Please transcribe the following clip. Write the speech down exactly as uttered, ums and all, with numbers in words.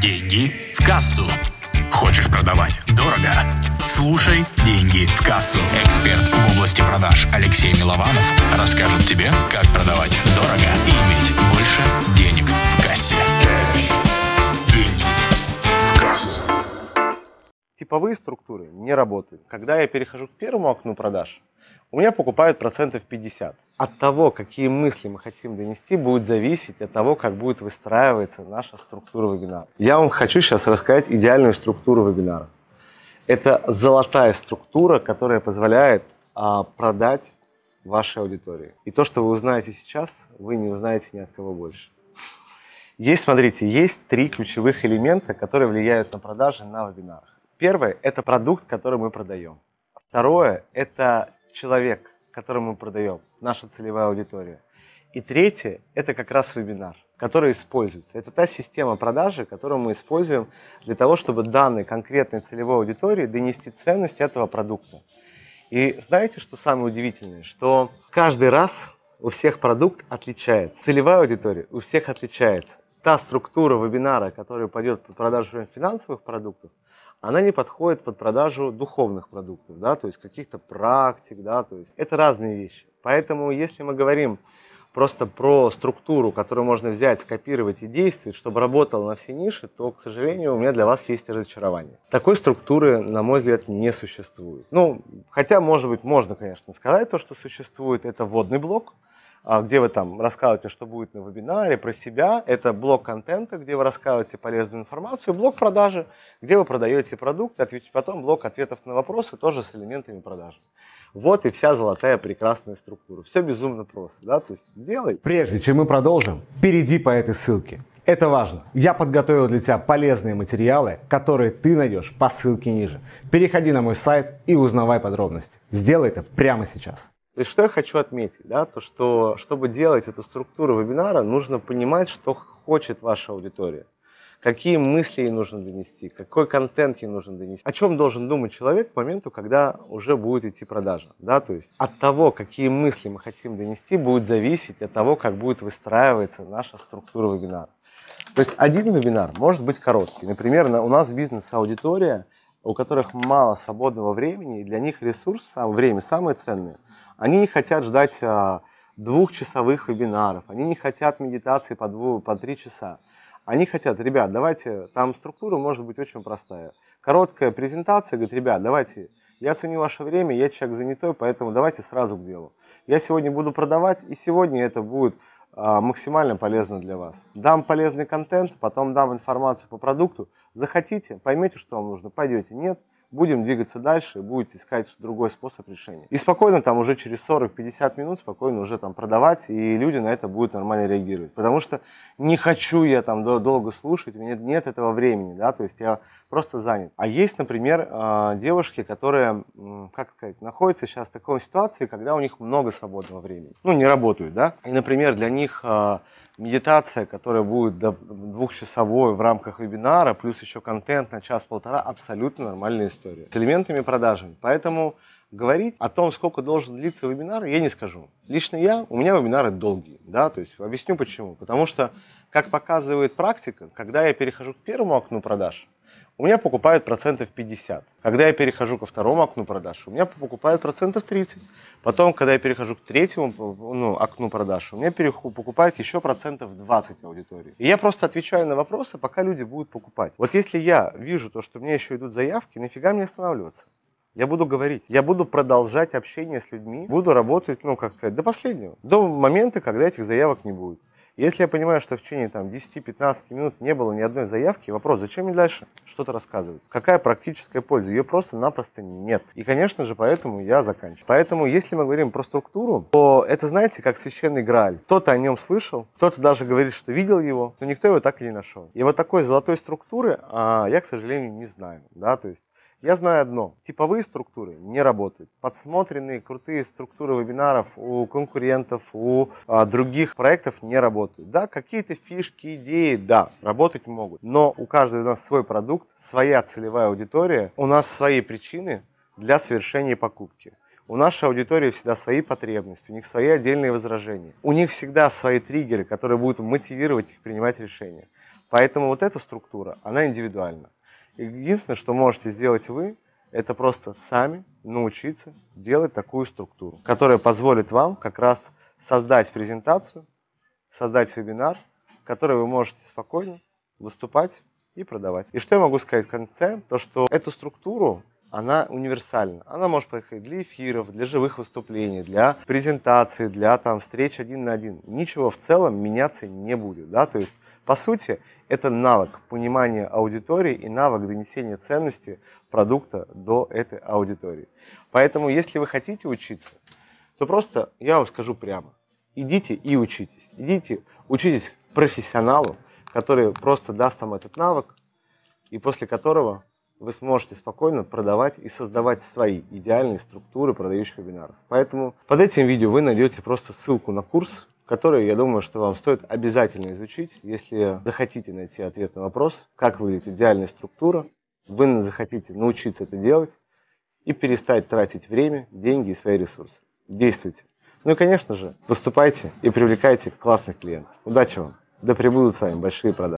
Деньги в кассу. Хочешь продавать дорого? Слушай «Деньги в кассу». Эксперт в области продаж Алексей Милованов расскажет тебе, как продавать дорого и иметь больше денег в кассе. Деньги в кассу. Типовые структуры не работают. Когда я перехожу к первому окну продаж, у меня покупают процентов пятьдесят. От того, какие мысли мы хотим донести, будет зависеть от того, как будет выстраиваться наша структура вебинара. Я вам хочу сейчас рассказать идеальную структуру вебинара. Это золотая структура, которая позволяет а, продать вашей аудитории. И то, что вы узнаете сейчас, вы не узнаете ни от кого больше. Есть, смотрите, есть три ключевых элемента, которые влияют на продажи на вебинарах. Первое – это продукт, который мы продаем. Второе – это человек, которому мы продаем, наша целевая аудитория. И третье – это как раз вебинар, который используется. Это та система продажи, которую мы используем для того, чтобы данной конкретной целевой аудитории донести ценность этого продукта. И знаете, что самое удивительное? Что каждый раз у всех продукт отличается. Целевая аудитория у всех отличается. Та структура вебинара, которая пойдет под продажу финансовых продуктов, она не подходит под продажу духовных продуктов, да, то есть каких-то практик, да, то есть это разные вещи. Поэтому если мы говорим просто про структуру, которую можно взять, скопировать и действовать, чтобы работала на все ниши, то, к сожалению, у меня для вас есть разочарование. Такой структуры, на мой взгляд, не существует. Ну, хотя, может быть, можно, конечно, сказать то, что существует, это вводный блок, где вы там рассказываете, что будет на вебинаре, про себя. Это блок контента, где вы рассказываете полезную информацию, блок продажи, где вы продаете продукт, потом блок ответов на вопросы тоже с элементами продажи. Вот и вся золотая прекрасная структура. Все безумно просто, да, то есть делай. Прежде чем мы продолжим, перейди по этой ссылке. Это важно. Я подготовил для тебя полезные материалы, которые ты найдешь по ссылке ниже. Переходи на мой сайт и узнавай подробности. Сделай это прямо сейчас. То есть, что я хочу отметить, да, то что, чтобы делать эту структуру вебинара, нужно понимать, что хочет ваша аудитория, какие мысли ей нужно донести, какой контент ей нужно донести, о чем должен думать человек к моменту, когда уже будет идти продажа, да, то есть от того, какие мысли мы хотим донести, будет зависеть от того, как будет выстраиваться наша структура вебинара. То есть, один вебинар может быть короткий, например, у нас бизнес-аудитория, у которых мало свободного времени, и для них ресурс, время самое ценное. Они не хотят ждать двухчасовых вебинаров, они не хотят медитации по два, по три часа. Они хотят, ребят, давайте, там структура может быть очень простая. Короткая презентация, говорит, ребят, давайте, я ценю ваше время, я человек занятой, поэтому давайте сразу к делу. Я сегодня буду продавать, и сегодня это будет максимально полезно для вас. Дам полезный контент, потом дам информацию по продукту. Захотите, поймете, что вам нужно, пойдете. Нет, будем двигаться дальше, будете искать другой способ решения. И спокойно там уже через сорок-пятьдесят минут спокойно уже там продавать, и люди на это будут нормально реагировать. Потому что не хочу я там долго слушать, у меня нет этого времени, да, то есть я просто занят. А есть, например, девушки, которые, как сказать, находятся сейчас в такой ситуации, когда у них много свободного времени. Ну, не работают, да. И, например, для них медитация, которая будет двухчасовой в рамках вебинара, плюс еще контент на час-полтора, абсолютно нормальная история. С элементами продажи. Поэтому говорить о том, сколько должен длиться вебинар, я не скажу. Лично я, у меня вебинары долгие, да, то есть объясню почему. Потому что, как показывает практика, когда я перехожу к первому окну продаж, у меня покупают процентов пятьдесят. Когда я перехожу ко второму окну продаж, у меня покупают процентов тридцать. Потом, когда я перехожу к третьему ну, окну продаж, у меня покупают еще процентов двадцать аудитории. И я просто отвечаю на вопросы, пока люди будут покупать. Вот если я вижу то, что мне еще идут заявки, нафига мне останавливаться? Я буду говорить, я буду продолжать общение с людьми, буду работать, ну, как сказать, до последнего, до момента, когда этих заявок не будет. Если я понимаю, что в течение там, десяти-пятнадцати минут не было ни одной заявки, вопрос, зачем мне дальше что-то рассказывать? Какая практическая польза? Ее просто-напросто нет. И, конечно же, поэтому я заканчиваю. Поэтому, если мы говорим про структуру, то это, знаете, как священный Грааль. Кто-то о нем слышал, кто-то даже говорит, что видел его, но никто его так и не нашел. И вот такой золотой структуры а, я, к сожалению, не знаю. Да? То есть, я знаю одно. Типовые структуры не работают. Подсмотренные крутые структуры вебинаров у конкурентов, у а, других проектов не работают. Да, какие-то фишки, идеи, да, работать могут. Но у каждого из нас свой продукт, своя целевая аудитория, у нас свои причины для совершения покупки. У нашей аудитории всегда свои потребности, у них свои отдельные возражения. У них всегда свои триггеры, которые будут мотивировать их принимать решения. Поэтому вот эта структура, она индивидуальна. Единственное, что можете сделать вы, это просто сами научиться делать такую структуру, которая позволит вам как раз создать презентацию, создать вебинар, в который вы можете спокойно выступать и продавать. И что я могу сказать в конце? То, что эту структуру, она универсальна. Она может подходить для эфиров, для живых выступлений, для презентации, для там, встреч один на один. Ничего в целом меняться не будет. Да? То есть, по сути, это навык понимания аудитории и навык донесения ценности продукта до этой аудитории. Поэтому, если вы хотите учиться, то просто я вам скажу прямо. Идите и учитесь. Идите, учитесь к профессионалу, который просто даст вам этот навык, и после которого вы сможете спокойно продавать и создавать свои идеальные структуры продающих вебинаров. Поэтому под этим видео вы найдете просто ссылку на курс, который, я думаю, что вам стоит обязательно изучить, если захотите найти ответ на вопрос, как выглядит идеальная структура, вы захотите научиться это делать и перестать тратить время, деньги и свои ресурсы. Действуйте. Ну и, конечно же, выступайте и привлекайте классных клиентов. Удачи вам! Да пребудут с вами большие продажи.